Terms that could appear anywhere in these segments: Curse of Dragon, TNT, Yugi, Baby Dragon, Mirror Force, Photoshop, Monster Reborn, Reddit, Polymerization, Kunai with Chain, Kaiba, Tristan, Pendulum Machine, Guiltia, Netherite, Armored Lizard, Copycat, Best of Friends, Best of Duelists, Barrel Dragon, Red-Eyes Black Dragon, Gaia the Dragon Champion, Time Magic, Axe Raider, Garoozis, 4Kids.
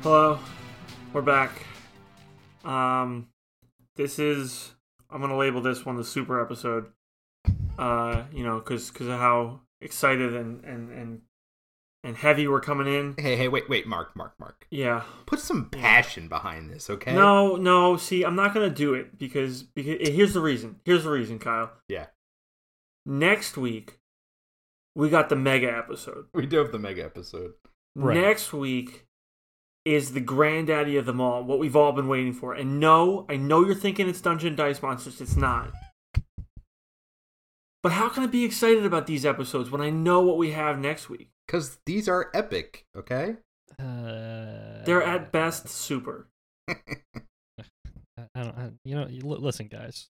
Hello, we're back. I'm going to label this one the super episode, because of how excited and heavy we're coming in. Hey, wait, Mark. Yeah. Put some passion behind this, okay? No, see, I'm not going to do it because here's the reason, Kyle. Yeah. Next week, we got the mega episode. We do have the mega episode. Right. Next week is the granddaddy of them all, what we've all been waiting for. And no, I know you're thinking it's Dungeon Dice Monsters. It's not. But how can I be excited about these episodes when I know what we have next week? Because these are epic, okay? They're at best super. Listen, guys.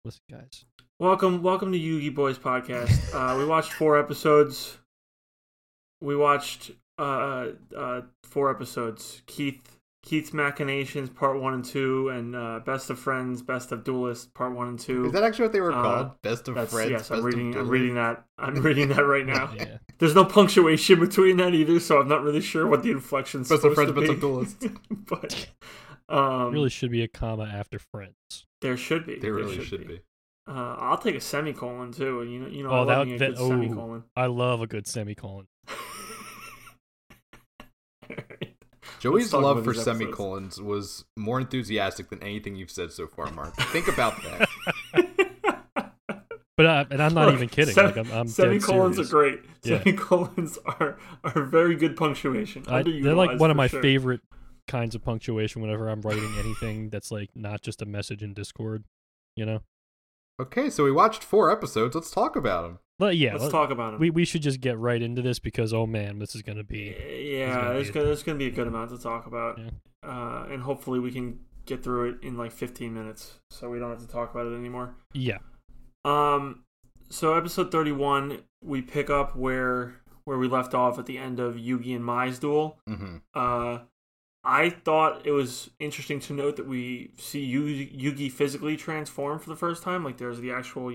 Welcome to Yugi Boys Podcast. We watched four episodes. Keith's Machinations Part 1 and 2, and Best of Friends, Best of Duelists Part 1 and 2. Is that actually what they were called? Best of Friends? Yes, I'm reading that right now. Yeah. There's no punctuation between that either, so I'm not really sure what the inflection's supposed to be. Best of Friends, Best of Duelists. But really should be a comma after Friends. There should be. There really should be. I'll take a semicolon, too. You know, I love a good semicolon. I love a good semicolon. Joey's love for semicolons was more enthusiastic than anything you've said so far, Mark. Think about that. But I'm not even kidding. I'm semicolons are great. Yeah. Semicolons are very good punctuation. They're like one of my favorite kinds of punctuation. Whenever I'm writing anything that's like not just a message in Discord, you know. Okay, so we watched four episodes. Let's talk about them. Let's talk about them. We should just get right into this because, oh man, this is going to be... there's going to be a good amount to talk about. Yeah. And hopefully we can get through it in like 15 minutes so we don't have to talk about it anymore. Yeah. So episode 31, we pick up where we left off at the end of Yugi and Mai's duel. Mm-hmm. I thought it was interesting to note that we see Yugi physically transform for the first time. Like, there's the actual,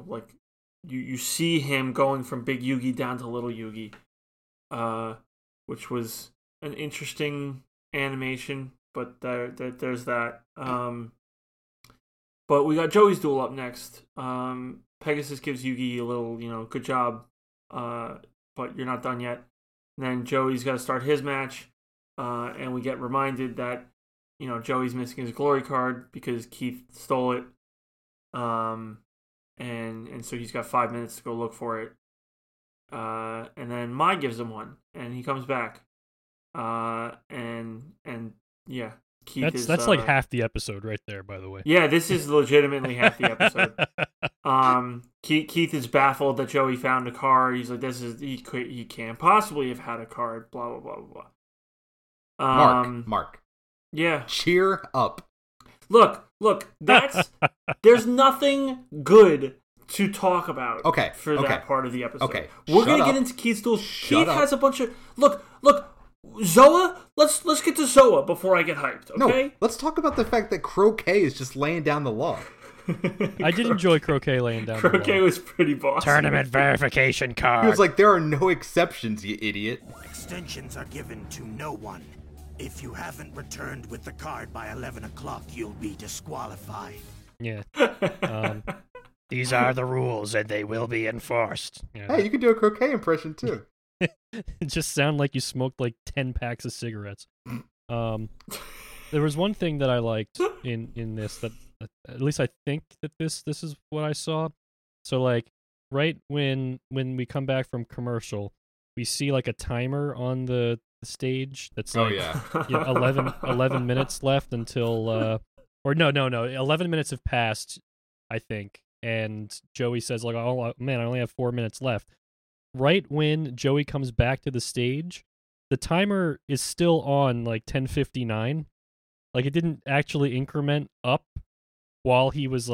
like you see him going from big Yugi down to little Yugi, which was an interesting animation. But there's that. But we got Joey's duel up next. Pegasus gives Yugi a little, good job, but you're not done yet. And then Joey's got to start his match. And we get reminded that, Joey's missing his glory card because Keith stole it. And so he's got 5 minutes to go look for it. And then Mai gives him one, and he comes back. And Keith that's like half the episode right there, by the way. Yeah, this is legitimately half the episode. Keith is baffled that Joey found a card. He's like, he can't possibly have had a card, blah, blah, blah, blah, blah. Mark. Yeah. Cheer up. Look, there's nothing good to talk about for that part of the episode. Okay. We're going to get into Keith's duels. Keith has a bunch of... Look, Zoa, let's get to Zoa before I get hyped, okay? No, let's talk about the fact that Croquet is just laying down the law. I did enjoy Croquet laying down the law. Croquet was pretty boss. Tournament verification card. He was like, there are no exceptions, you idiot. Extensions are given to no one. If you haven't returned with the card by 11 o'clock, you'll be disqualified. Yeah. These are the rules, and they will be enforced. Yeah. Hey, you can do a Croquet impression, too. It just sound like you smoked, 10 packs of cigarettes. There was one thing that I liked in this, that at least I think that this is what I saw. So, right when we come back from commercial, we see, a timer on the stage that's 11 minutes left until 11 minutes have passed, I think, and Joey says I only have 4 minutes left. Right when Joey comes back to the stage, the timer is still on 10:59. It didn't actually increment up while he was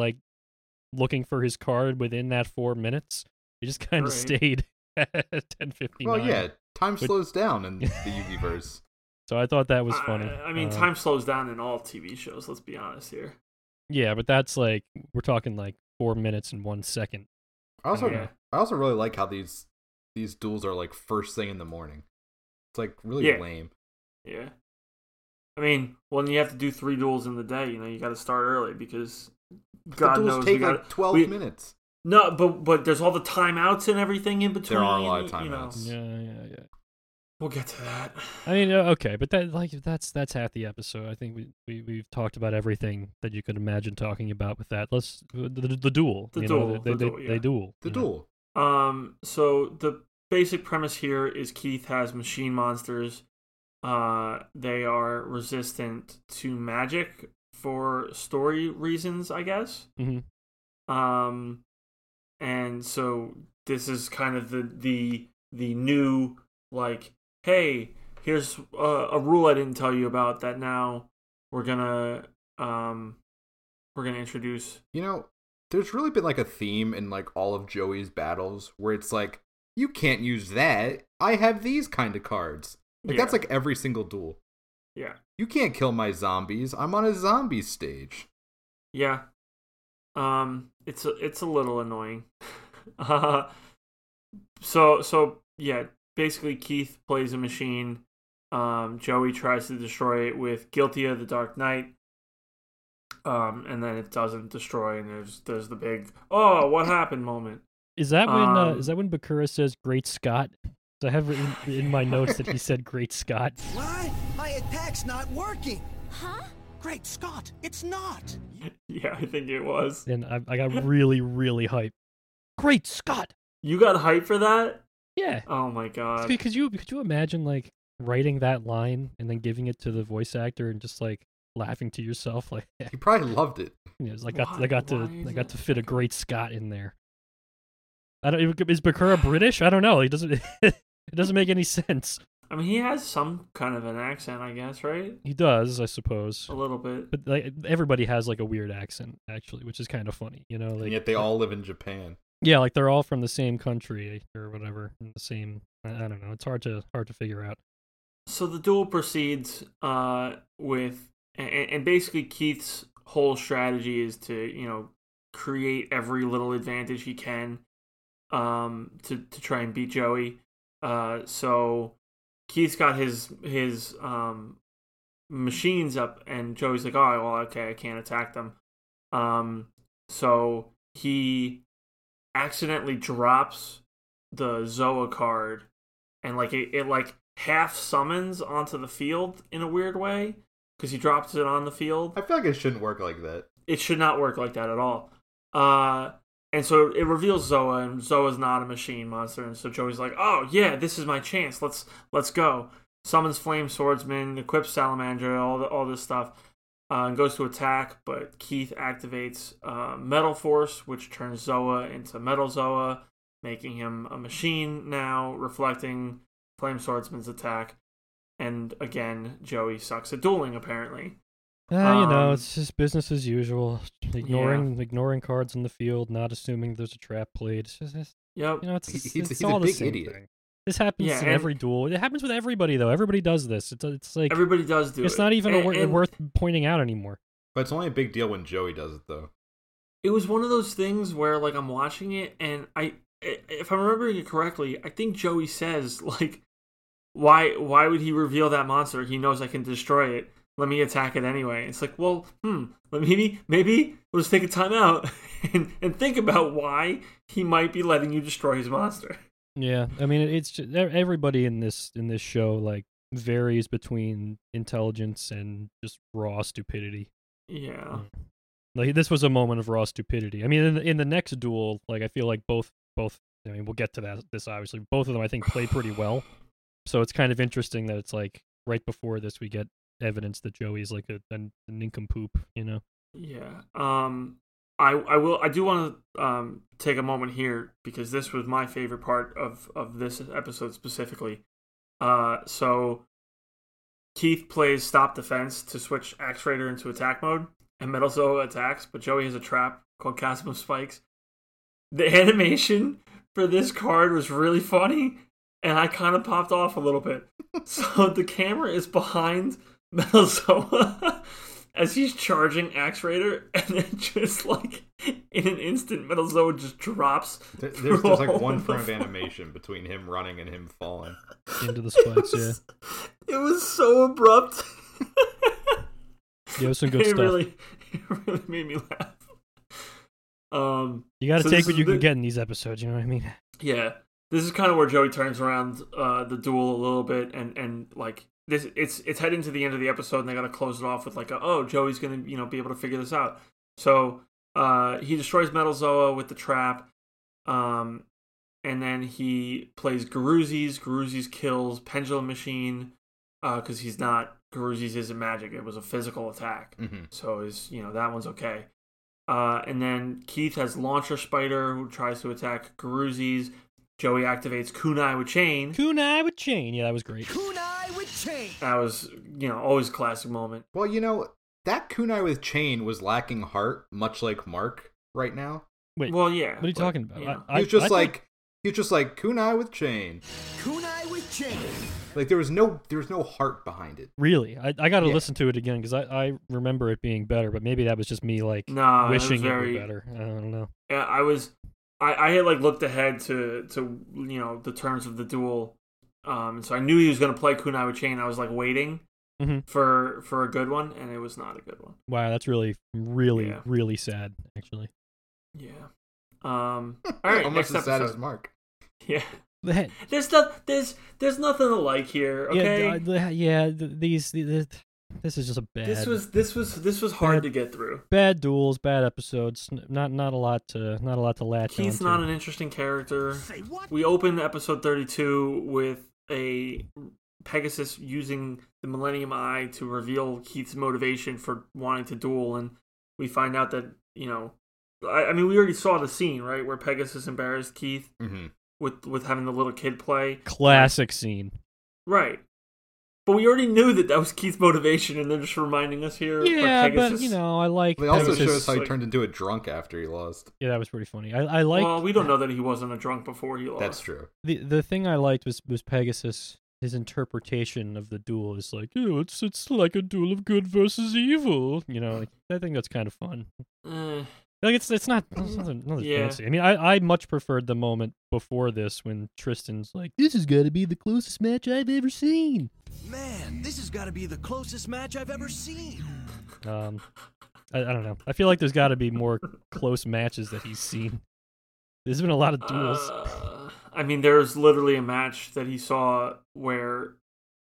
looking for his card within that 4 minutes. It just kind of stayed at 10:59. Well, yeah. Time slows down in the Yugiverse. So I thought that was funny. I mean, time slows down in all TV shows, let's be honest here. Yeah, but that's we're talking 4 minutes and 1 second. I also really like how these duels are first thing in the morning. It's really lame. Yeah. I mean, when you have to do 3 duels in the day, you know, you got to start early because God the duels knows take we like 12 minutes. No, but there's all the timeouts and everything in between. There are a lot of timeouts. You know. Yeah. We'll get to that. I mean, okay, but that like that's half the episode. I think we've talked about everything that you could imagine talking about with that. Let's the duel. The duel. Know, the duel. Yeah. They duel. The duel. Know. So the basic premise here is Keith has machine monsters. They are resistant to magic for story reasons, I guess. Mm-hmm. And so this is kind of the new like. Hey, here's a rule I didn't tell you about that now we're gonna introduce. You know, there's really been like a theme in like all of Joey's battles where it's like, you can't use that. I have these kind of cards. Like that's like every single duel. Yeah. You can't kill my zombies. I'm on a zombie stage. Yeah. It's a little annoying. So yeah. Basically, Keith plays a machine. Joey tries to destroy it with Guiltia, the Dark Knight. And then it doesn't destroy, and there's the big, oh, what happened moment. Is that when Bakura says, Great Scott? So I have written in my notes that he said, Great Scott. What? My attack's not working. Huh? Great Scott, it's not. Yeah, I think it was. And I got really, really hyped. Great Scott! You got hyped for that? Yeah. Oh my God. Could you imagine like writing that line and then giving it to the voice actor and just like laughing to yourself? Like he probably loved it. Yeah, it was like I got to fit a Great Scott in there. Is Bakura British? I don't know. He doesn't. It doesn't make any sense. I mean, he has some kind of an accent, I guess, right? He does, I suppose. A little bit. But like everybody has like a weird accent, actually, which is kind of funny, you know. Like, and yet they all live in Japan. Yeah, like they're all from the same country or whatever, in the same. I don't know. It's hard to figure out. So the duel proceeds with basically Keith's whole strategy is to, you know, create every little advantage he can to try and beat Joey. So Keith's got his machines up, and Joey's like, "Oh, well, okay, I can't attack them." So he accidentally drops the Zoa card and like it like half summons onto the field in a weird way because he drops it on the field. I feel like it shouldn't work like that. It should not work like that at all. And so it reveals Zoa, and Zoa's not a machine monster, and so Joey's like, oh yeah, this is my chance. Let's go. Summons Flame Swordsman, equips Salamandra, all this stuff. And goes to attack, but Keith activates Metal Force, which turns Zoa into Metal Zoa, making him a machine now, reflecting Flame Swordsman's attack. And again, Joey sucks at dueling, apparently. You know, it's just business as usual. Ignoring cards in the field, not assuming there's a trap played. It's just, yep. You know, he's all a big idiot. Thing. This happens in every duel. It happens with everybody, though. Everybody does this. It's like everybody does do it. It's not even worth pointing out anymore. But it's only a big deal when Joey does it, though. It was one of those things where, like, I'm watching it, and if I'm remembering it correctly, I think Joey says, like, why would he reveal that monster? He knows I can destroy it. Let me attack it anyway. It's like, well, maybe we'll just take a time out and think about why he might be letting you destroy his monster. Yeah, I mean, it's just, everybody in this show like varies between intelligence and just raw stupidity. Yeah, like this was a moment of raw stupidity. I mean, in the next duel, like I feel like both. I mean, we'll get to that. This obviously, both of them I think played pretty well. So it's kind of interesting that it's like right before this we get evidence that Joey's like a nincompoop, you know? Yeah. I do want to take a moment here because this was my favorite part of this episode specifically. So Keith plays Stop Defense to switch Axe Raider into attack mode, and Metal Zoa attacks, but Joey has a trap called Chasm of Spikes. The animation for this card was really funny, and I kind of popped off a little bit. So the camera is behind Metal Zoa. As he's charging Axe Raider, and then just like in an instant, Metal Zoa just drops. There's like one frame of animation between him running and him falling into the spikes. It was so abrupt. It was some good stuff. It really made me laugh. You got to take what you can get in these episodes, you know what I mean? Yeah. This is kind of where Joey turns around the duel a little bit, and like this, it's heading to the end of the episode, and they got to close it off with like, Joey's gonna be able to figure this out. So he destroys Metal Zoa with the trap, and then he plays Garoozis. Garoozis kills Pendulum Machine because he's not. Garoozis isn't magic; it was a physical attack. Mm-hmm. So is that one's okay. And then Keith has Launcher Spider who tries to attack Garoozis. Joey activates Kunai with Chain. Kunai with Chain. Yeah, that was great. Kunai with Chain. That was, always a classic moment. Well, that Kunai with Chain was lacking heart, much like Mark right now. Wait. Well, yeah. What are you talking about? Yeah. He was just like Kunai with Chain. Kunai with Chain. Like there was no heart behind it. Really? I got to listen to it again because I remember it being better, but maybe that was just me wishing it were better. I don't know. Yeah, I had looked ahead to the terms of the duel, so I knew he was going to play Kunai with Chain. I was waiting for a good one, and it was not a good one. Wow, that's really sad, actually. Yeah. All right. Almost as sad as Mark. Yeah. There's nothing to like here. Okay. This is just a bad. This was hard to get through. Bad duels, bad episodes. Not a lot to latch on to. He's not an interesting character. We opened episode 32 with a Pegasus using the Millennium Eye to reveal Keith's motivation for wanting to duel, and we find out that we already saw the scene right where Pegasus embarrassed Keith with having the little kid play. Classic scene. Right. But we already knew that was Keith's motivation, and they're just reminding us here. Yeah, but, I like... They also showed us how he turned into a drunk after he lost. Yeah, that was pretty funny. I liked... Well, we don't know that he wasn't a drunk before he lost. That's true. The thing I liked was Pegasus, his interpretation of the duel is it's like a duel of good versus evil. I think that's kind of fun. It's not fancy. I mean, I much preferred the moment before this when Tristan's like, "This has got to be the closest match I've ever seen." Man, this has got to be the closest match I've ever seen. I don't know. I feel like there's got to be more close matches that he's seen. There's been a lot of duels. There's literally a match that he saw where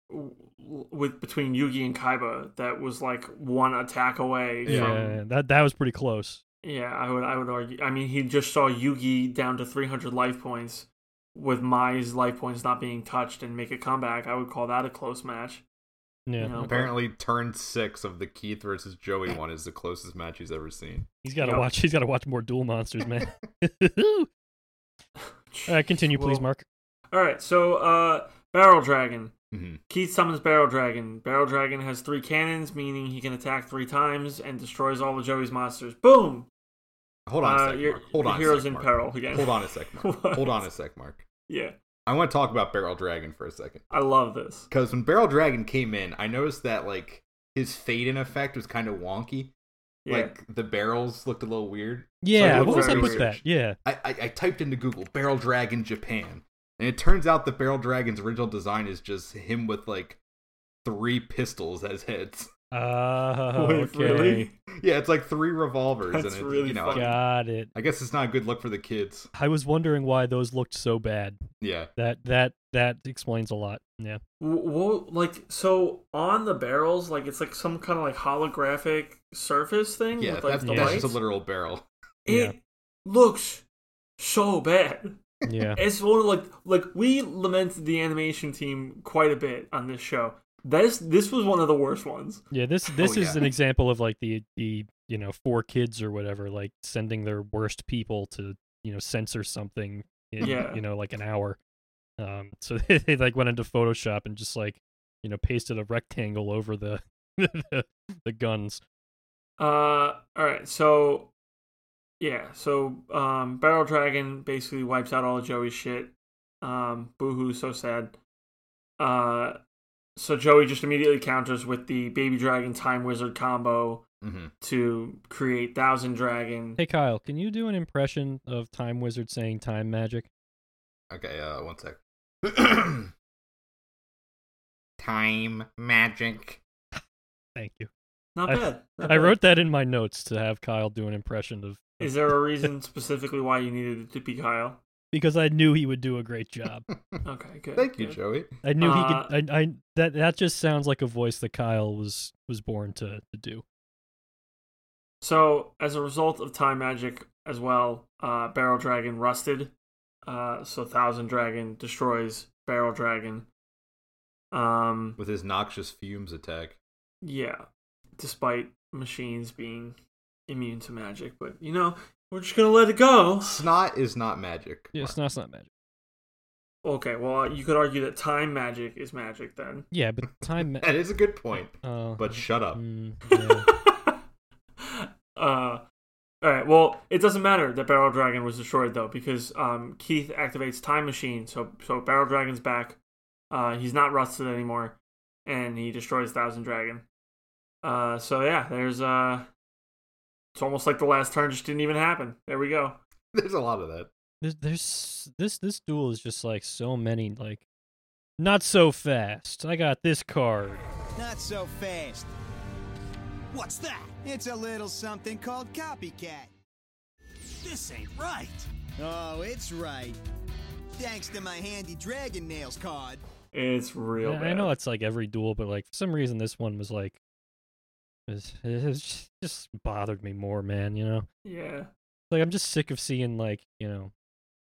between Yugi and Kaiba that was one attack away. Yeah, that was pretty close. Yeah, I would argue. He just saw Yugi down to 300 life points with Mai's life points not being touched and make a comeback. I would call that a close match. Yeah. Apparently, turn 6 of the Keith versus Joey one is the closest match he's ever seen. He's got to watch. He's got to watch more Duel Monsters, man. All right, continue, please, Mark. All right, so Barrel Dragon. Mm-hmm. Keith summons Barrel Dragon. Barrel Dragon has 3 cannons, meaning he can attack 3 times and destroys all of Joey's monsters. Boom! Hold on a sec, Mark. Hold on a sec, Mark. Yeah. I want to talk about Barrel Dragon for a second. I love this. Because when Barrel Dragon came in, I noticed that, his fade-in effect was kind of wonky. Yeah. The barrels looked a little weird. Yeah, so what was up with that? Yeah. I typed into Google, Barrel Dragon Japan. And it turns out the Barrel Dragon's original design is just him with 3 pistols as heads. Okay. Really? Yeah, it's 3 revolvers. That's and it, really funny. Got it. I guess it's not a good look for the kids. I was wondering why those looked so bad. Yeah. That explains a lot. Yeah. Well, so on the barrels, it's some kind of holographic surface thing. Yeah, with, that's just a literal barrel. It looks so bad. Yeah, it's one of we lamented the animation team quite a bit on this show. This was one of the worst ones. Yeah, this is an example of the 4 kids or whatever sending their worst people to censor something in an hour. So they went into Photoshop and just pasted a rectangle over the guns. All right, so. Yeah, so Barrel Dragon basically wipes out all of Joey's shit. Boohoo, so sad. So Joey just immediately counters with the Baby Dragon Time Wizard combo to create Thousand Dragon. Hey, Kyle, can you do an impression of Time Wizard saying Time Magic? Okay, one sec. Time Magic. Thank you. Not bad. I wrote that in my notes to have Kyle do an impression of... Is there a reason specifically why you needed it to be Kyle? Because I knew he would do a great job. Okay, good. Thank you, Joey. I knew he could... That just sounds like a voice that Kyle was born to do. So, as a result of Time Magic as well, Barrel Dragon rusted. So Thousand Dragon destroys Barrel Dragon. With his Noxious Fumes attack. Yeah. Despite machines being immune to magic, but we're just gonna let it go. Snot is not magic. Yeah, snot's not magic. Okay, well, you could argue that time magic is magic then. Yeah, but time magic... That is a good point, but shut up. Yeah. Alright, well, it doesn't matter that Barrel Dragon was destroyed, though, because Keith activates Time Machine, so Barrel Dragon's back. He's not rusted anymore, and he destroys Thousand Dragon. There's... It's almost like the last turn just didn't even happen. There we go. There's a lot of that. There's this duel is just like so many, like, not so fast. I got this card. Not so fast. What's that? It's a little something called copycat. This ain't right. Oh, it's right. Thanks to my handy Dragon Nails card. It's real bad. I know it's like every duel, but like for some reason this one was like... It just bothered me more, man, Yeah. Like, I'm just sick of seeing, like,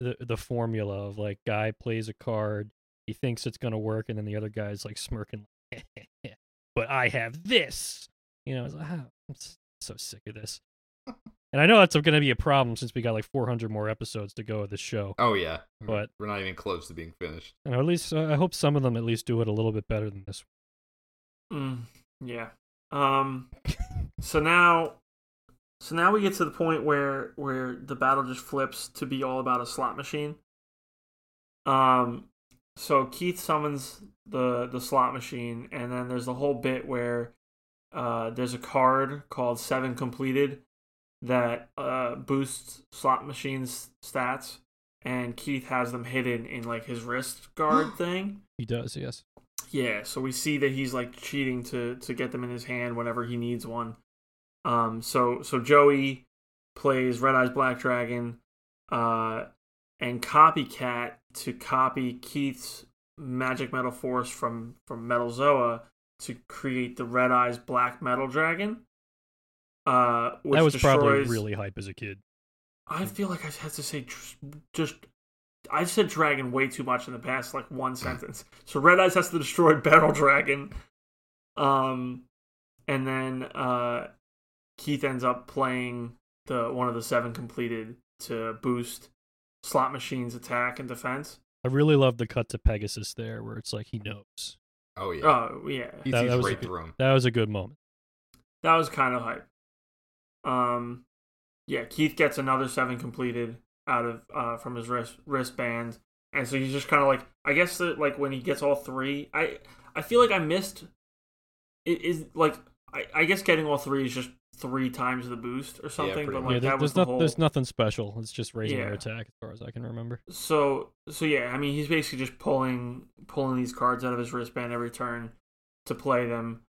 the formula of, like, guy plays a card, he thinks it's gonna work, and then the other guy's, like, smirking, like, but I have this! It's like, I'm so sick of this. And I know that's gonna be a problem since we got, like, 400 more episodes to go of this show. Oh, yeah. But we're not even close to being finished. And at least, I hope some of them at least do it a little bit better than this one. Yeah. So now we get to the point where the battle just flips to be all about a slot machine. So Keith summons the slot machine, and then there's the whole bit where there's a card called 7 Completed that boosts slot machine's stats, and Keith has them hidden in like his wrist guard thing. He does, yes. Yeah, so we see that he's like cheating to get them in his hand whenever he needs one. So Joey plays Red-Eyes Black Dragon and Copycat to copy Keith's Magic Metal Force from Metal Zoa to create the Red-Eyes Black Metal Dragon. Which that was probably really hype as a kid. I feel like I've had to say I've said dragon way too much in the past, like, one sentence. So Red-Eyes has to destroy Barrel Dragon. And then Keith ends up playing one of the 7 Completed to boost Slot Machine's attack and defense. I really love the cut to Pegasus there, where it's like he knows. Oh, yeah. Oh, yeah. He sees right through him. That was a good moment. That was kind of hype. Keith gets another 7 Completed out of from his wristband, and so he's just kind of like, I guess that, like, when he gets all three, I feel like I missed it, is like I guess getting all three is just three times the boost or something, but like that was the whole... There's nothing special. It's just raising their attack as far as I can remember. So yeah, I mean, he's basically just pulling these cards out of his wristband every turn to play them.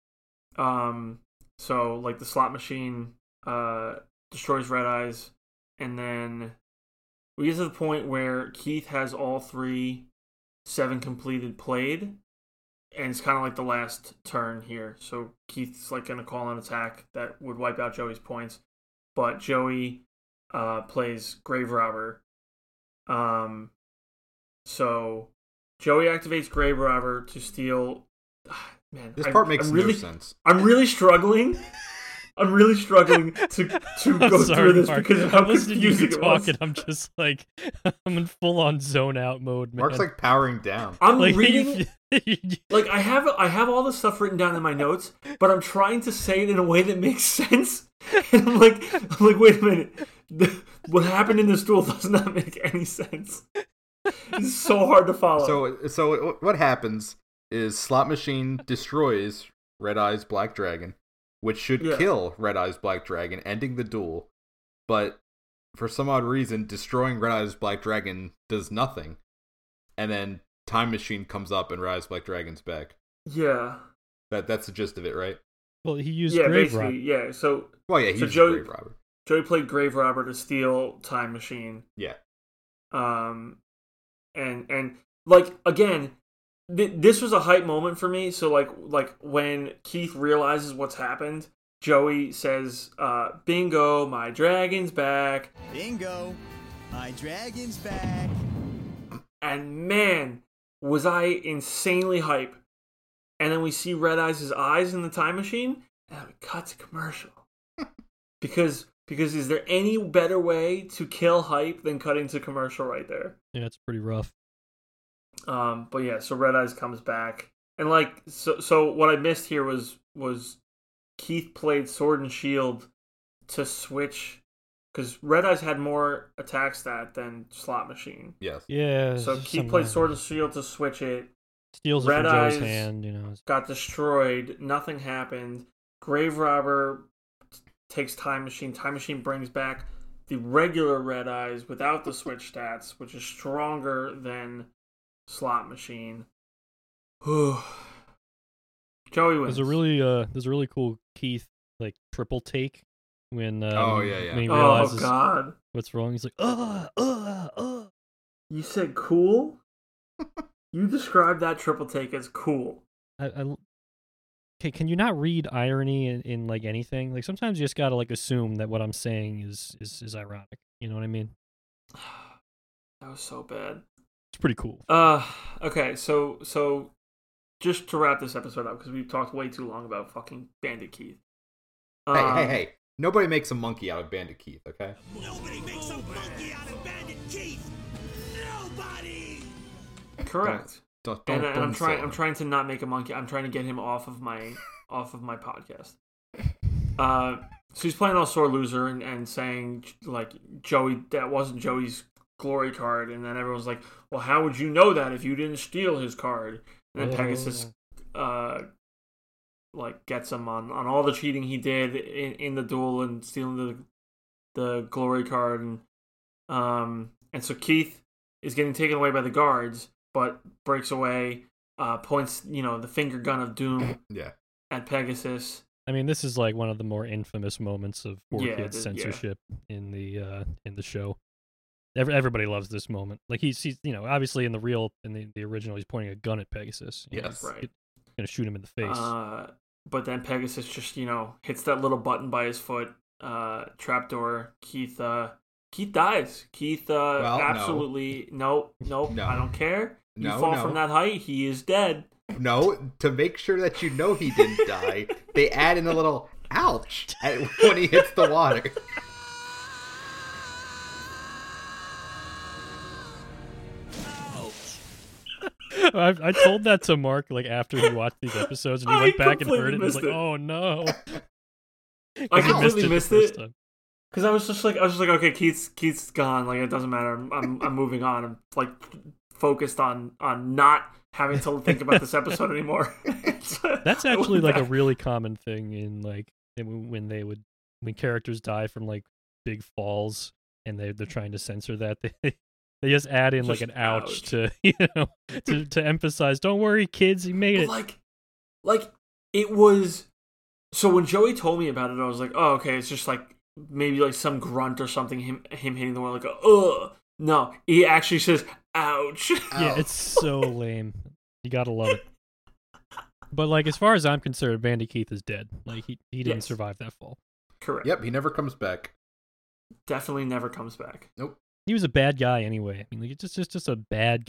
So like the slot machine destroys Red-Eyes, and then we get to the point where Keith has all three 7 Completed played, and it's kind of like the last turn here. So Keith's like going to call an attack that would wipe out Joey's points, but Joey plays Grave Robber. So Joey activates Grave Robber to steal. Man, this part makes no sense. I'm really struggling. I'm really struggling to go through this, Mark, because of how confusing it was. I'm just like, I'm in full-on zone-out mode, man. Mark's like powering down. I'm like, reading... like, I have all this stuff written down in my notes, but I'm trying to say it in a way that makes sense. And I'm like, wait a minute. What happened in this duel does not make any sense. It's so hard to follow. So what happens is Slot Machine destroys Red-Eyes Black Dragon, which should kill Red-Eyes Black Dragon, ending the duel. But for some odd reason, destroying Red-Eyes Black Dragon does nothing. And then Time Machine comes up and Red-Eyes Black Dragon's back. Yeah. That's the gist of it, right? Well, he used Grave Robber. Yeah, so... Well, yeah, he used Grave Robber. Joey played Grave Robber to steal Time Machine. Yeah. And like, again, this was a hype moment for me. So, like when Keith realizes what's happened, Joey says, bingo, my dragon's back. Bingo, my dragon's back. And man, was I insanely hype. And then we see Red-Eyes' eyes in the Time Machine, and we cut to commercial. Because is there any better way to kill hype than cutting to commercial right there? Yeah, it's pretty rough. But yeah, so Red-Eyes comes back. And like, so what I missed here was Keith played Sword and Shield to switch, because Red-Eyes had more attack stat than Slot Machine. Yes. Yeah. So Keith played Sword and Shield to switch it. Steals it from Joe's hand, you know. Got destroyed. Nothing happened. Grave Robber takes Time Machine. Time Machine brings back the regular Red-Eyes without the switch stats, which is stronger than Slot Machine. Joey wins. There's a really cool Keith like triple take when when he realizes what's wrong. He's like, You said cool? You described that triple take as cool. Okay, can you not read irony in like anything? Like sometimes you just gotta like assume that what I'm saying is ironic. You know what I mean? That was so bad. It's pretty cool. Okay, so just to wrap this episode up because we've talked way too long about fucking Bandit Keith. Hey! Nobody makes a monkey out of Bandit Keith, okay? Nobody makes a monkey out of Bandit Keith. Nobody. Correct. Don't I'm trying. I'm trying to not make a monkey. I'm trying to get him off of my podcast. So he's playing all sore loser and saying like Joey, that wasn't Joey's glory card. And then everyone's like, well, how would you know that if you didn't steal his card? And then Pegasus like gets him on all the cheating he did in the duel and stealing the glory card. And so Keith is getting taken away by the guards, but breaks away, points, the finger gun of doom at Pegasus. I mean, this is like one of the more infamous moments of 4Kids censorship in the show. Everybody loves this moment. Like he's obviously in the original he's pointing a gun at Pegasus. Yes, right. He's gonna shoot him in the face. But then Pegasus just hits that little button by his foot, trapdoor. Keith dies. Keith absolutely no. I don't care. You fall from that height, he is dead. No, to make sure that he didn't die, they add in a little ouch when he hits the water. I told that to Mark after he watched these episodes and he went back and heard it and was like, oh no. I completely missed it. Because I was just like, okay, Keith's gone. Like, it doesn't matter. I'm moving on. I'm focused on not having to think about this episode anymore. So that's actually a really common thing in when characters die from big falls and they're trying to censor that, they just add in an ouch to to emphasize. Don't worry, kids, you made it. It was. So when Joey told me about it, I was like, oh, okay, it's just maybe some grunt or something, him hitting the wall no, he actually says ouch. Yeah, it's so lame. You gotta love it. But as far as I'm concerned, Bandit Keith is dead. He didn't survive that fall. Correct. Yep, he never comes back. Definitely never comes back. Nope. He was a bad guy anyway. I mean, it's just a bad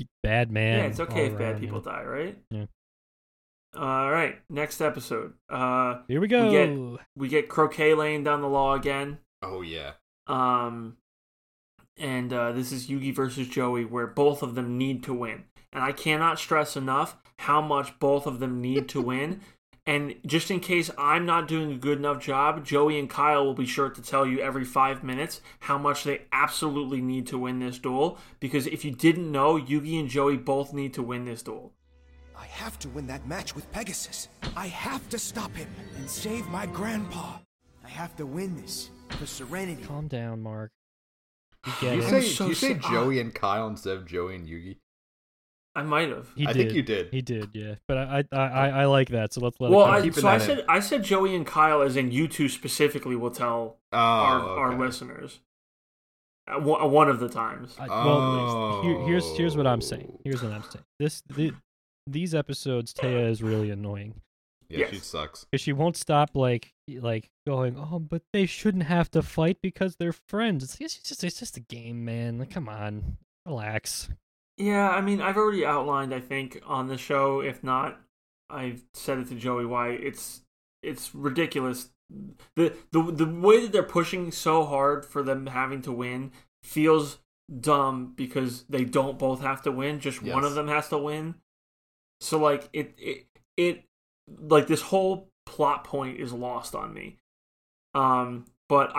man. Yeah, it's okay if bad people die, right? Yeah. All right, next episode. Here we go. We get Croquet laying down the law again. Oh, yeah. And this is Yugi versus Joey, where both of them need to win. And I cannot stress enough how much both of them need to win. And just in case I'm not doing a good enough job, Joey and Kyle will be sure to tell you every 5 minutes how much they absolutely need to win this duel. Because if you didn't know, Yugi and Joey both need to win this duel. I have to win that match with Pegasus. I have to stop him and save my grandpa. I have to win this for Serenity. Calm down, Mark. You say Joey and Kyle instead of Joey and Yugi? I might have. I think you did. He did, yeah. But I like that, so let's let it go. So I said Joey and Kyle, as in you two specifically, will tell our listeners. One of the times. Here's what I'm saying. These episodes, Taya is really annoying. Yeah, yes. She sucks. Because she won't stop like going, oh, but they shouldn't have to fight because they're friends. It's just a game, man. Like, come on, relax. Yeah, I mean, I've already outlined, I think, on the show, if not, I've said it to Joey, why it's ridiculous. The way that they're pushing so hard for them having to win feels dumb because they don't both have to win, just yes. One of them has to win. So, like, it like, this whole plot point is lost on me. But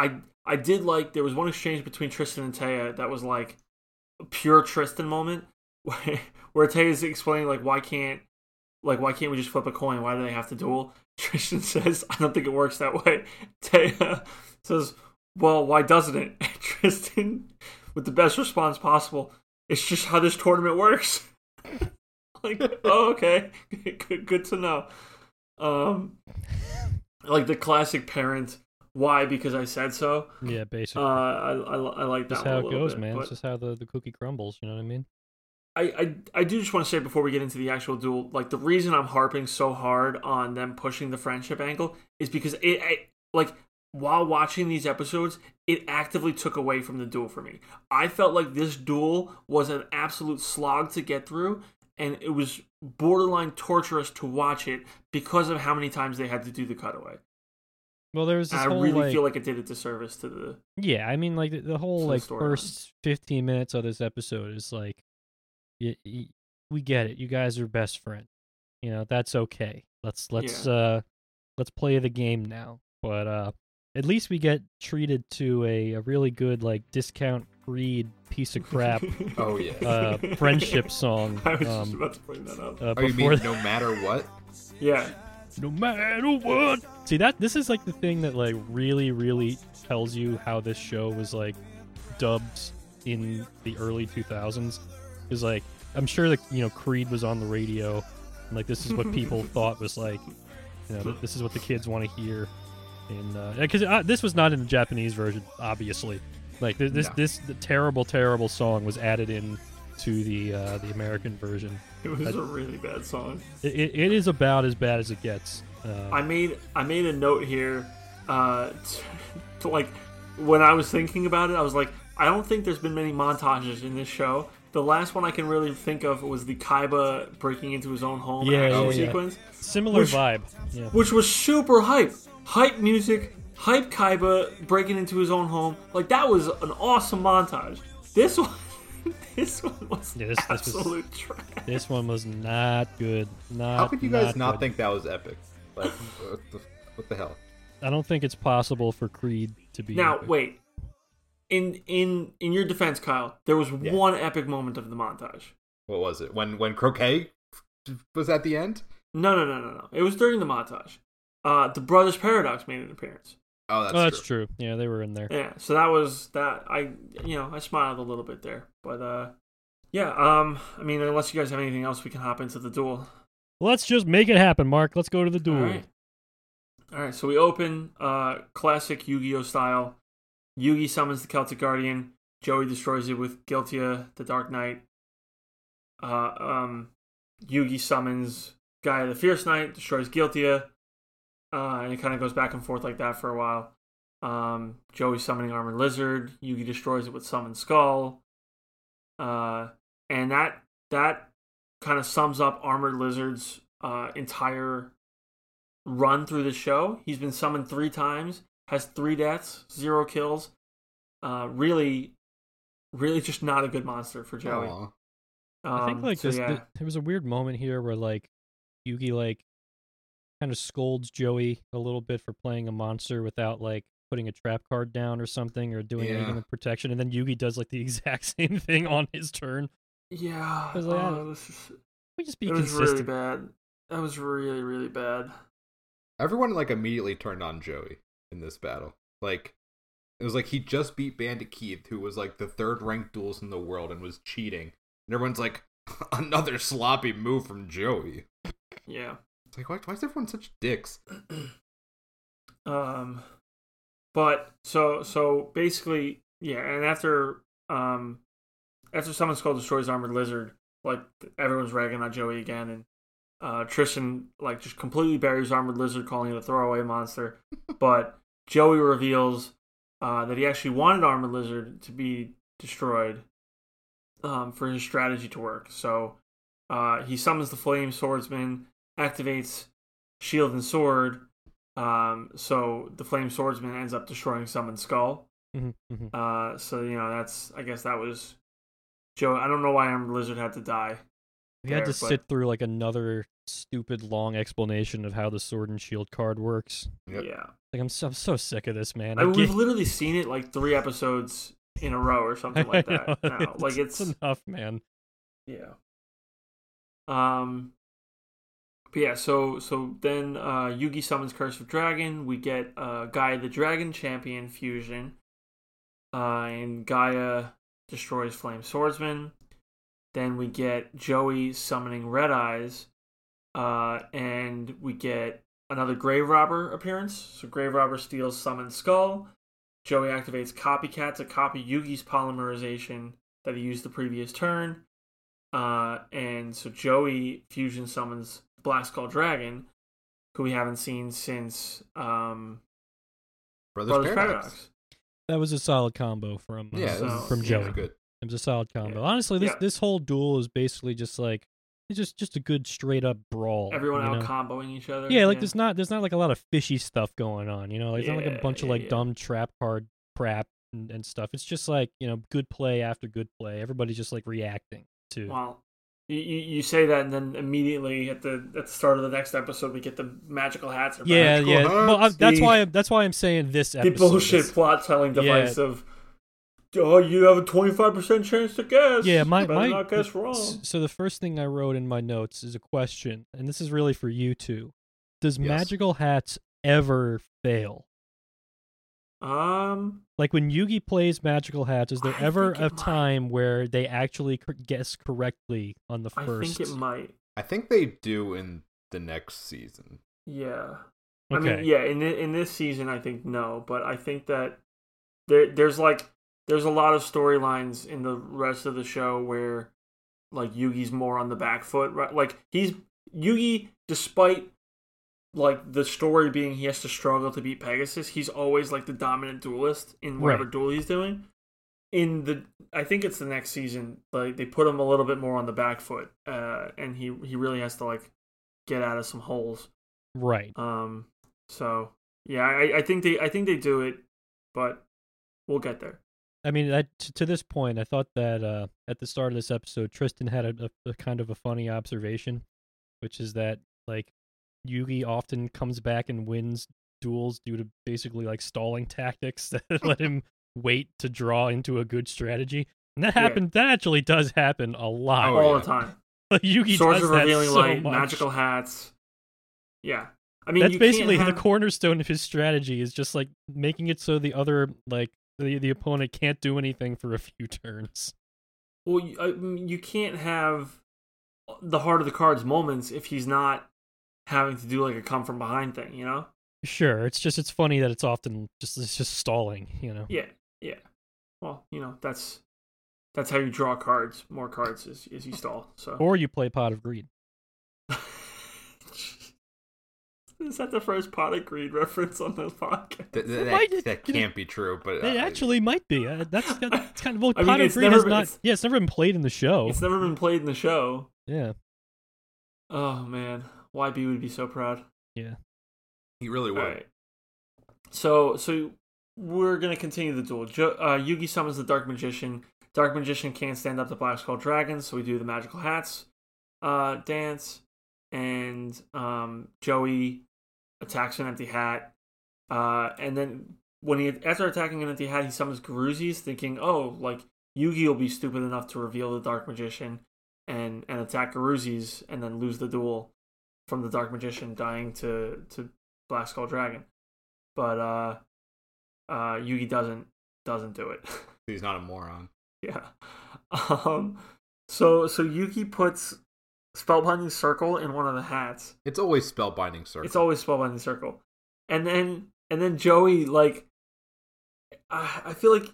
I did like, there was one exchange between Tristan and Taya that was, like, pure Tristan moment where Taya's explaining why can't we just flip a coin? Why do they have to duel? Tristan says, I don't think it works that way. Taya says, well, why doesn't it? And Tristan, with the best response possible, it's just how this tournament works. Like, oh, okay. good to know. Like the classic parent, why? Because I said so. Yeah, basically. I like that. That's how it goes, bit, man. It's just how the cookie crumbles. You know what I mean? I do just want to say before we get into the actual duel, like the reason I'm harping so hard on them pushing the friendship angle is because while watching these episodes, it actively took away from the duel for me. I felt like this duel was an absolute slog to get through, and it was borderline torturous to watch it because of how many times they had to do the cutaway. Well, there's this feel like it did a disservice to the... Yeah, I mean, like, the whole, like, first 15 minutes of this episode is, like, we get it. You guys are best friends. You know, that's okay. Let's play the game now. But at least we get treated to a really good, like, discount greed piece of crap oh, yeah. Friendship song. I was just about to bring that up. You mean no matter what? Yeah. No matter what. See, this is like the thing that like really, really tells you how this show was like dubbed in the early 2000s. Because like I'm sure that you know Creed was on the radio, and like this is what people thought was like, you know, this is what the kids want to hear. And because this was not in the Japanese version, obviously. Like the terrible song was added in to the American version. It was a really bad song. It is about as bad as it gets. I made a note here, to like when I was thinking about it, I was like, I don't think there's been many montages in this show. The last one I can really think of was the Kaiba breaking into his own home sequence. Similar vibe. Yeah. Which was super hype. Hype music, hype Kaiba breaking into his own home. Like that was an awesome montage. This one was absolute trash. This one was not good. How could you guys not think that was epic? Like, what the hell? I don't think it's possible for Creed to be now, epic. Wait. In your defense, Kyle, there was one epic moment of the montage. What was it? When Croquet was at the end? No. It was during the montage. The Brothers Paradox made an appearance. Oh, that's true. Yeah, they were in there. Yeah, so that was that. I smiled a little bit there, but I mean, unless you guys have anything else, we can hop into the duel. Let's just make it happen, Mark. Let's go to the duel. All right. So we open classic Yu-Gi-Oh style. Yugi summons the Celtic Guardian. Joey destroys it with Guiltia, the Dark Knight. Yugi summons Gaia, the Fierce Knight, destroys Guiltia. And it kind of goes back and forth like that for a while. Joey's summoning Armored Lizard. Yugi destroys it with Summon Skull. And that kind of sums up Armored Lizard's entire run through the show. He's been summoned 3 times, has 3 deaths, 0 kills. Really, really just not a good monster for Joey. I think like there was a weird moment here where like Yugi like kind of scolds Joey a little bit for playing a monster without like putting a trap card down or something or doing anything with protection, and then Yugi does like the exact same thing on his turn. Yeah, like, we just be consistent. Was really bad. That was really, really bad. Everyone like immediately turned on Joey in this battle. Like it was like he just beat Bandit Keith, who was like the 3rd ranked duelist in the world and was cheating. And everyone's like, Another sloppy move from Joey. Yeah. It's like, why is everyone such dicks? But so basically, yeah. And after Summon Skull destroys Armored Lizard, like everyone's ragging on Joey again, and Tristan like just completely buries Armored Lizard, calling it a throwaway monster. But Joey reveals that he actually wanted Armored Lizard to be destroyed for his strategy to work. So he summons the Flame Swordsman, activates Shield and Sword. So the Flame Swordsman ends up destroying Summon Skull. Mm-hmm. So you know that's, I guess that was Joey. I don't know why Armored Lizard had to die. He had to sit through like another stupid long explanation of how the Sword and Shield card works. Yep. Yeah, like I'm so sick of this, man. We've literally seen it like 3 episodes in a row or something like that. No, like it's enough, man. Yeah. But yeah, so then Yugi summons Curse of Dragon. We get Gaia the Dragon Champion fusion, and Gaia destroys Flame Swordsman. Then we get Joey summoning Red-Eyes, and we get another Grave Robber appearance. So Grave Robber steals Summon Skull. Joey activates Copycat to copy Yugi's polymerization that he used the previous turn. And so Joey fusion summons Black Skull Dragon, who we haven't seen since Brothers Paradox. That was a solid combo from Joey. Yeah, good. It was a solid combo. Yeah. Honestly, this whole duel is basically just like it's just a good straight up brawl. Everyone out comboing each other. Yeah, like there's not like a lot of fishy stuff going on. You know, it's not like a bunch of like dumb trap card crap and stuff. It's just like good play after good play. Everybody's just like reacting to. Well, you say that, and then immediately at the start of the next episode, we get the magical hats. Magical hats. Well, that's why I'm saying this episode. The bullshit plot telling device of. Oh, you have a 25% chance to guess. Yeah, you better not guess wrong. So the first thing I wrote in my notes is a question, and this is really for you two. Does Magical Hats ever fail? Like when Yugi plays Magical Hats, is there ever a time where they actually guess correctly on the first? I think it might. I think they do in the next season. Yeah. Okay. I mean, yeah, in this season, I think no, but I think that there's like. There's a lot of storylines in the rest of the show where, like, Yugi's more on the back foot. Right? Like, Yugi, despite, like, the story being he has to struggle to beat Pegasus, he's always, like, the dominant duelist in whatever duel he's doing. I think it's the next season, like, they put him a little bit more on the back foot, and he really has to, like, get out of some holes. Right. So, yeah, I think they do it, but we'll get there. I mean, to this point, I thought that at the start of this episode, Tristan had a kind of a funny observation, which is that, like, Yugi often comes back and wins duels due to basically, like, stalling tactics that let him wait to draw into a good strategy. And that happened. That actually does happen a lot. All the time. Like, Yugi Swords does of revealing that so light, much. Magical hats. Yeah. I mean, that's basically the cornerstone of his strategy is just, like, making it so the other, like, the opponent can't do anything for a few turns. Well, you can't have the heart of the cards moments if he's not having to do like a come from behind thing, you know? Sure, it's funny that it's often just stalling, you know? Yeah. Well, you know, that's how you draw cards. More cards is you stall. So or you play Pot of Greed. Is that the first Pot of Greed reference on the podcast? That can't be true, but... It actually might be. That's kind of... Well, Pot of Greed it's never been played in the show. It's never been played in the show. Yeah. Oh, man. YB would be so proud. Yeah. He really would. Right. So we're going to continue the duel. Yugi summons the Dark Magician. Dark Magician can't stand up to Black Skull Dragon, so we do the Magical Hats dance. And Joey attacks an empty hat, and then when after attacking an empty hat, he summons Garoozis, thinking, "Oh, like Yugi will be stupid enough to reveal the Dark Magician and attack Garoozis, and then lose the duel from the Dark Magician dying to Black Skull Dragon." But Yugi doesn't do it. He's not a moron. Yeah. So Yugi puts Spellbinding Circle in one of the hats. It's always Spellbinding Circle. And then Joey, like, I feel like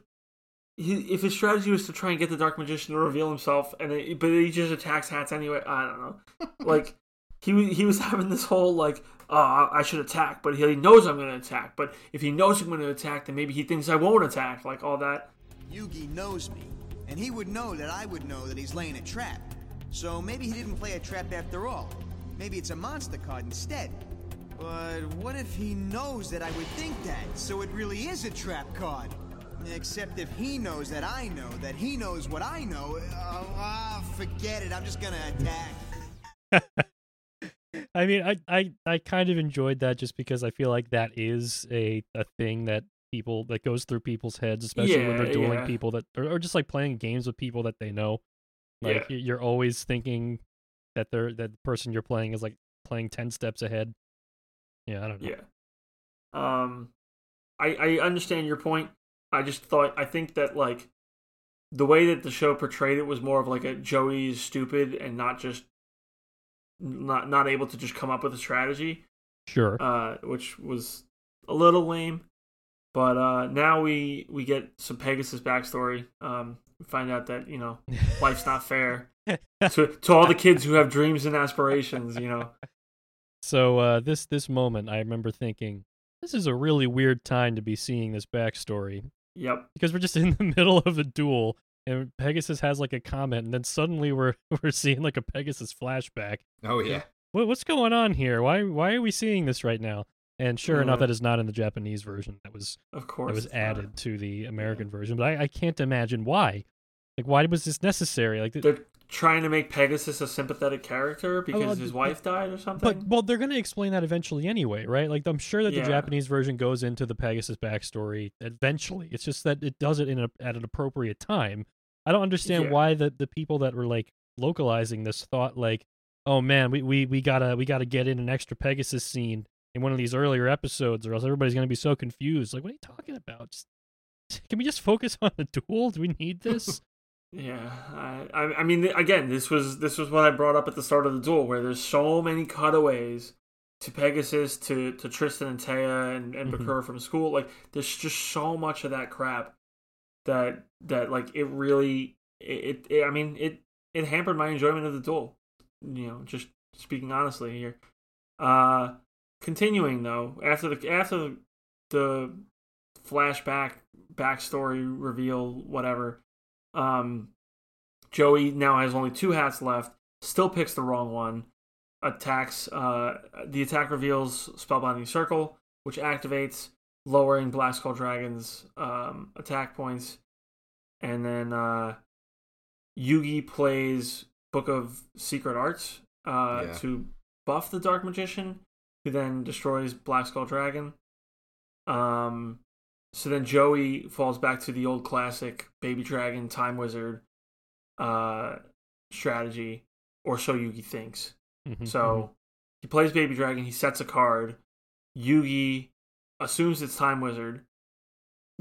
if his strategy was to try and get the Dark Magician to reveal himself, but he just attacks hats anyway. I don't know. Like, he was having this whole, like, I should attack, but he knows I'm going to attack. But if he knows I'm going to attack, then maybe he thinks I won't attack, like all that. Yugi knows me, and he would know that I would know that he's laying a trap. So maybe he didn't play a trap after all. Maybe it's a monster card instead. But what if he knows that I would think that, so it really is a trap card? Except if he knows that I know that he knows what I know, forget it, I'm just gonna attack. I mean, I kind of enjoyed that just because I feel like that is a thing that goes through people's heads, especially when they're dueling people that or just like playing games with people that they know. Like you're always thinking that that the person you're playing is like playing 10 steps ahead. Yeah, I don't know. Yeah, I understand your point. I think that like the way that the show portrayed it was more of like a Joey's stupid and not able to just come up with a strategy. Sure. Which was a little lame. But now we get some Pegasus backstory. We find out that, you know, life's not fair to all the kids who have dreams and aspirations, you know. So this moment, I remember thinking, this is a really weird time to be seeing this backstory. Yep. Because we're just in the middle of a duel, and Pegasus has like a comment, and then suddenly we're seeing like a Pegasus flashback. Oh yeah. What's going on here? Why are we seeing this right now? And sure enough, that is not in the Japanese version. That was added to the American version. But I can't imagine why. Like, why was this necessary? Like, they're trying to make Pegasus a sympathetic character because his wife died or something? But, well, they're going to explain that eventually anyway, right? Like, I'm sure that the Japanese version goes into the Pegasus backstory eventually. It's just that it does it at an appropriate time. I don't understand why the people that were, like, localizing this thought, like, oh, man, we gotta get in an extra Pegasus scene in one of these earlier episodes or else everybody's going to be so confused. Like, what are you talking about? Can we just focus on the duel? Do we need this? Yeah, I mean, again, this was what I brought up at the start of the duel, where there's so many cutaways to Pegasus, to Tristan and Taya and Bakura from school. Like, there's just so much of that crap that like it really it I mean it hampered my enjoyment of the duel. You know, just speaking honestly here. Continuing though, after the flashback backstory reveal, whatever. Joey now has only 2 hats left, still picks the wrong one, attacks, the attack reveals Spellbinding Circle, which activates, lowering Black Skull Dragon's, attack points, and then, Yugi plays Book of Secret Arts, to buff the Dark Magician, who then destroys Black Skull Dragon, so then Joey falls back to the old classic Baby Dragon, Time Wizard strategy, or so Yugi thinks. He plays Baby Dragon, he sets a card. Yugi assumes it's Time Wizard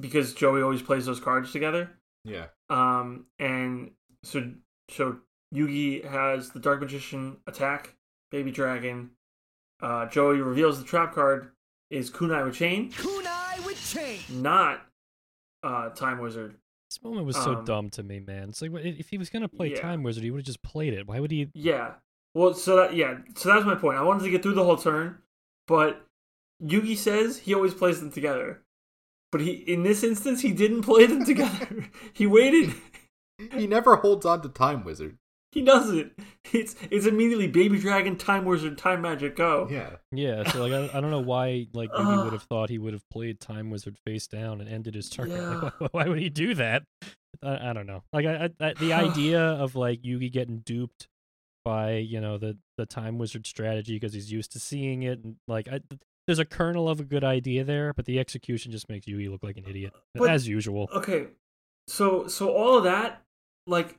because Joey always plays those cards together. Yeah. And so Yugi has the Dark Magician attack Baby Dragon. Joey reveals the trap card is Kunai with Chain. Not Time Wizard. This moment was so dumb to me, man. It's like, if he was going to play Time Wizard, he would have just played it. Why would he? Yeah. Well, so that was my point. I wanted to get through the whole turn, but Yugi says he always plays them together. But in this instance, he didn't play them together. He waited. He never holds on to Time Wizard. He doesn't. It's immediately Baby Dragon, Time Wizard, Time Magic, go. Yeah. Yeah, so like I don't know why like Yugi would have thought he would have played Time Wizard face down and ended his turn. Yeah. Like, why would he do that? I don't know. Like I the idea of like Yugi getting duped by, you know, the Time Wizard strategy because he's used to seeing it, and like there's a kernel of a good idea there, but the execution just makes Yugi look like an idiot, as usual. Okay. So all of that, like,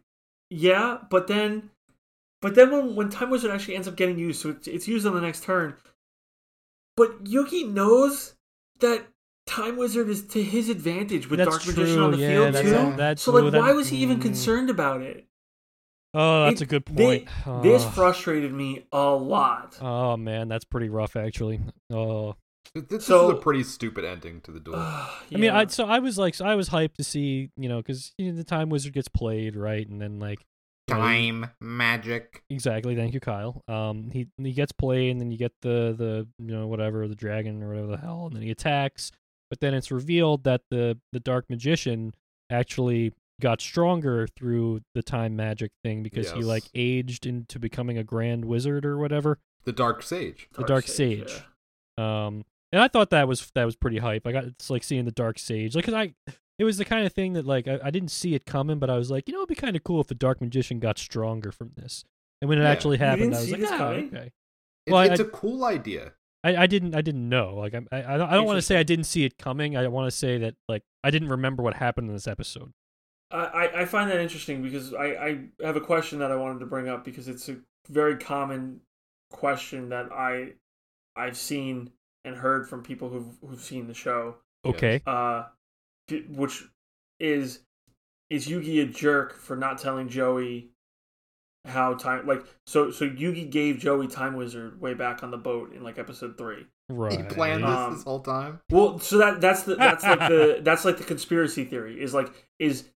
yeah, but then when Time Wizard actually ends up getting used, so it's used on the next turn. But Yugi knows that Time Wizard is to his advantage with Dark Magician on the field too. So like, why was he even concerned about it? Oh, that's a good point. This frustrated me a lot. Oh, man, that's pretty rough, actually. Oh. This is a pretty stupid ending to the duel. Yeah. I mean, I was hyped to see, because the Time Wizard gets played, right? And then, Time Magic. Exactly. Thank you, Kyle. He gets played, and then you get the dragon or whatever the hell, and then he attacks. But then it's revealed that the Dark Magician actually got stronger through the Time Magic thing because he aged into becoming a Grand Wizard or whatever. The Dark Sage. The Dark Sage. Yeah. And I thought that was pretty hype. It's seeing the Dark Sage, it was the kind of thing that I didn't see it coming, but I was like, it'd be kind of cool if the Dark Magician got stronger from this. And when it actually happened, I was like, oh, okay. It's a cool idea. I didn't know. I don't want to say I didn't see it coming. I want to say that I didn't remember what happened in this episode. I find that interesting because I have a question that I wanted to bring up because it's a very common question that I've seen and heard from people who've seen the show. Okay. Which is Yugi a jerk for not telling Joey how time so Yugi gave Joey Time Wizard way back on the boat in episode 3. Right. He planned this whole time. Well, so that's the conspiracy theory is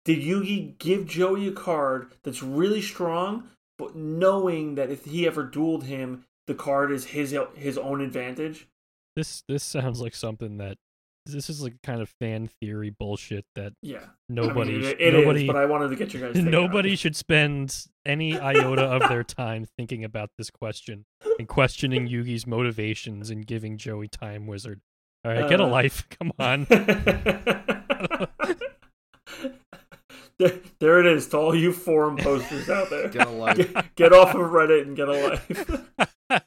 did Yugi give Joey a card that's really strong, but knowing that if he ever dueled him, the card is his own advantage? This sounds like something that this is kind of fan theory bullshit that nobody is, but I wanted to get you guys. Nobody should spend any iota of their time thinking about this question and questioning Yugi's motivations in giving Joey Time Wizard. All right, get a life. Come on. There it is to all you forum posters out there. Get a life. Get off of Reddit and get a life.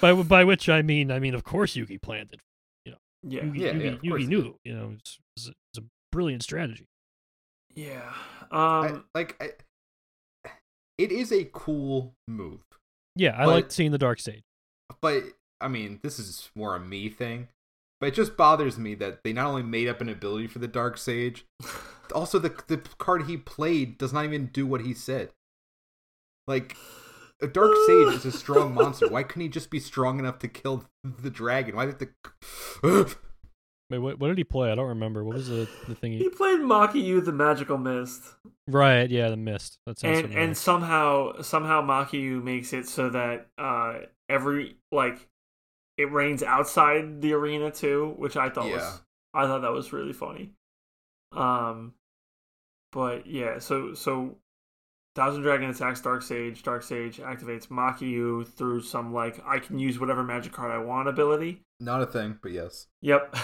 By which I mean, of course, Yugi planned it. Yugi knew. It's a brilliant strategy. Yeah. It is a cool move. Yeah, I like seeing the Dark Sage. But this is more a me thing. But it just bothers me that they not only made up an ability for the Dark Sage, also the card he played does not even do what he said. A Dark Sage is a strong monster. Why couldn't he just be strong enough to kill the dragon? Why did the... Wait, what did he play? I don't remember. What was the thing he played? Makiu the Magical Mist. Right, yeah, the Mist. That sounds familiar. And somehow Makiu makes it so that it rains outside the arena too, which I thought that was really funny. But yeah, so Thousand Dragon attacks Dark Sage. Dark Sage activates Makiu through some, I can use whatever magic card I want ability. Not a thing, but yes. Yep.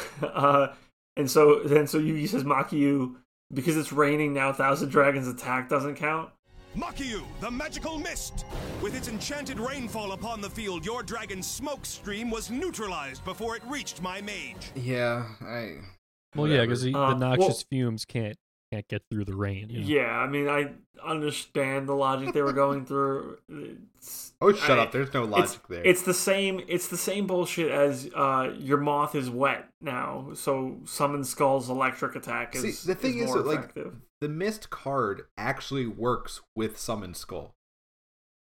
And so Yugi says Makiu, because it's raining now, Thousand Dragon's attack doesn't count. Makiu, the magical mist! With its enchanted rainfall upon the field, your dragon's smoke stream was neutralized before it reached my mage. Yeah, because the noxious fumes can't get through the rain. I understand the logic they were going through. Shut up! There's no logic there. It's the same bullshit as your moth is wet now, so Summon Skull's electric attack is the thing is more effective. The mist card actually works with Summon Skull,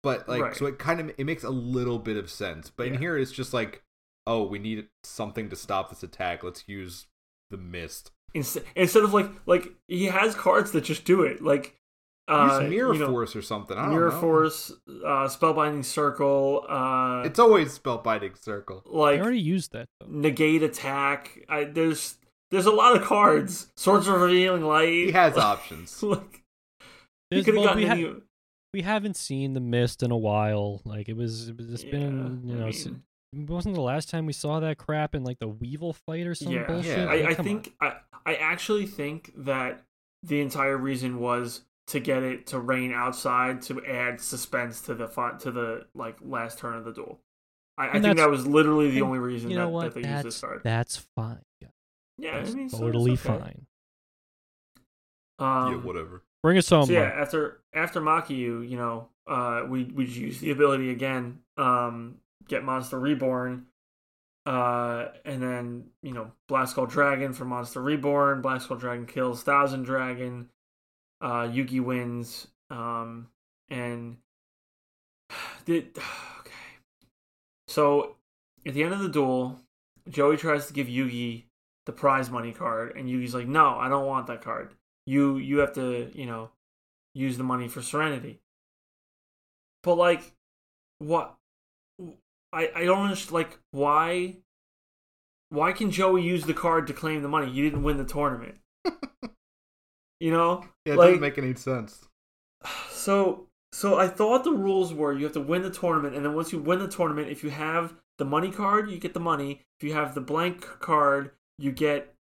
but so it kind of makes a little bit of sense. But in here, it's just we need something to stop this attack. Let's use the mist. Instead of he has cards that just do it, use Mirror Force or something. I don't know. Force, Spellbinding Circle. It's always Spellbinding Circle. I already used that. Though. Negate attack. There's a lot of cards. Swords of Revealing Light. He has options. We haven't seen the Mist in a while. Wasn't the last time we saw that crap in the Weevil fight or some bullshit? Yeah, I actually think that the entire reason was to get it to rain outside to add suspense to the last turn of the duel. I think that was literally the only reason that they used this card. That's fine. Yeah, totally fine. Whatever. Bring us home. So yeah, after Makiu, we use the ability again. Get Monster Reborn, And then, you know, Black Skull Dragon for Monster Reborn. Black Skull Dragon kills Thousand Dragon. Yugi wins. Okay. So at the end of the duel, Joey tries to give Yugi the prize money card, and Yugi's like, "No, I don't want that card. You have to, you know, use the money for Serenity." But like, what? I don't understand. Like, why can Joey use the card to claim the money? You didn't win the tournament. You know? Yeah, it doesn't make any sense. So I thought the rules were you have to win the tournament, and then once you win the tournament, if you have the money card, you get the money. If you have the blank card, you get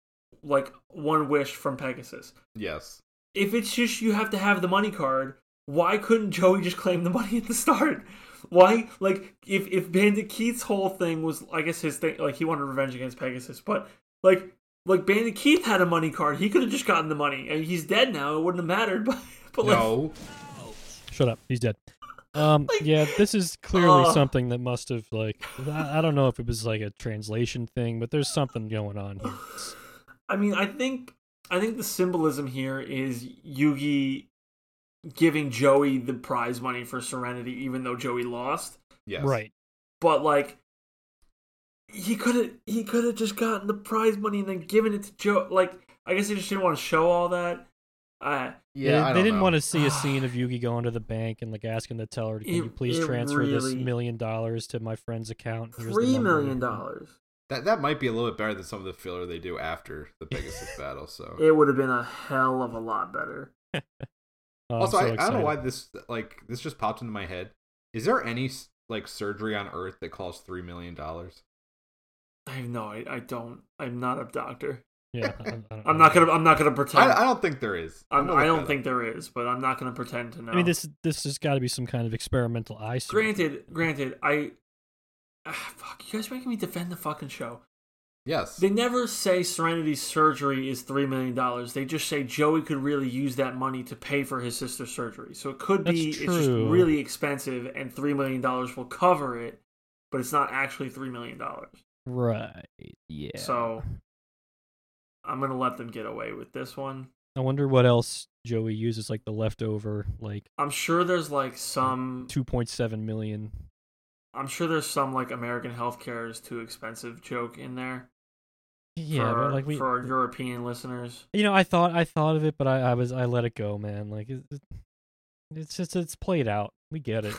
like one wish from Pegasus. Yes. If it's just you have to have the money card, why couldn't Joey just claim the money at the start? Why, like, if Bandit Keith's whole thing was, I guess his thing, like, he wanted revenge against Pegasus, but like Bandit Keith had a money card, he could have just gotten the money. I mean, he's dead now; it wouldn't have mattered. But no. Shut up. He's dead. Yeah, this is clearly something that must have, like, I don't know if it was like a translation thing, but there's something going on here. I mean, I think the symbolism here is Yugi giving Joey the prize money for Serenity, even though Joey lost. Yes. Right. But like, he could have just gotten the prize money and then given it to Joey. Like, I guess he just didn't want to show all that. They didn't want to see a scene of Yugi going to the bank and like asking the teller, "Can you please transfer this $1 million to my friend's account?" $3 million. That might be a little bit better than some of the filler they do after the Pegasus battle. So it would have been a hell of a lot better. Also, so I don't know why this just popped into my head. Is there any like surgery on Earth that costs $3 million? I don't. I'm not a doctor. Yeah, I'm not gonna pretend. I don't think there is. I don't think there is, but I'm not gonna pretend to know. I mean, this has got to be some kind of experimental eye surgery. Granted, fuck, you guys are making me defend the fucking show. Yes. They never say Serenity's surgery is $3 million. They just say Joey could really use that money to pay for his sister's surgery. So it could be it's just really expensive, and $3 million will cover it, but it's not actually $3 million. Right. Yeah. So. I'm going to let them get away with this one. I wonder what else Joey uses, like the leftover, like... I'm sure there's, like, some... 2.7 million. I'm sure there's some, like, American healthcare is too expensive joke in there. Yeah, but, like, for our European listeners. You know, I thought of it, but I let it go, man. Like, it's just, it's played out. We get it.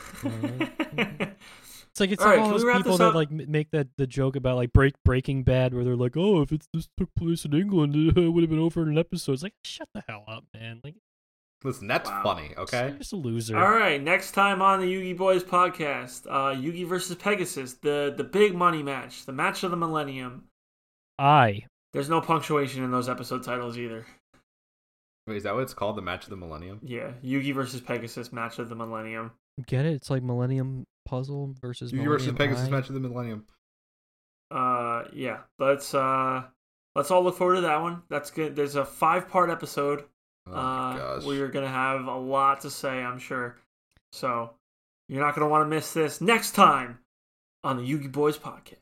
It's like it's all those people that like make that the joke about like Breaking Bad, where they're like, "Oh, if this took place in England, it would have been over in an episode." It's like, shut the hell up, man! Like, listen, that's funny, okay? You're just a loser. All right, next time on the Yugi Boys podcast, Yugi versus Pegasus, the big money match, the match of the millennium. There's no punctuation in those episode titles either. Wait, is that what it's called? The match of the millennium? Yeah, Yugi versus Pegasus, match of the millennium. Get it? It's like Millennium Puzzle versus Millennium Universe of Pegasus Match of the Millennium. Yeah. Let's all look forward to that one. That's good. There's a 5-part episode. Oh my gosh. We're gonna have a lot to say, I'm sure. So you're not gonna want to miss this next time on the Yugi Boys podcast.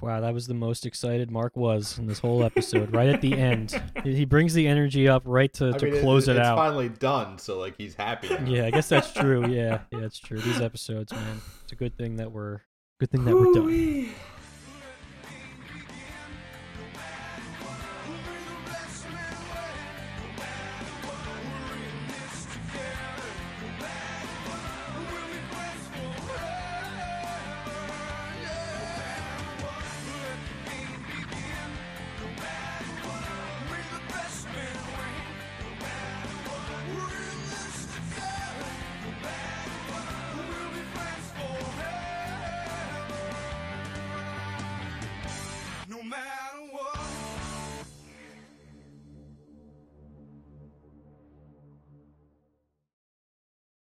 Wow, that was the most excited Mark was in this whole episode. Right at the end, he brings the energy up right to close it out. It's finally done, so like he's happy now. Yeah, I guess that's true. Yeah, it's true. These episodes, man, it's a good thing that we're done.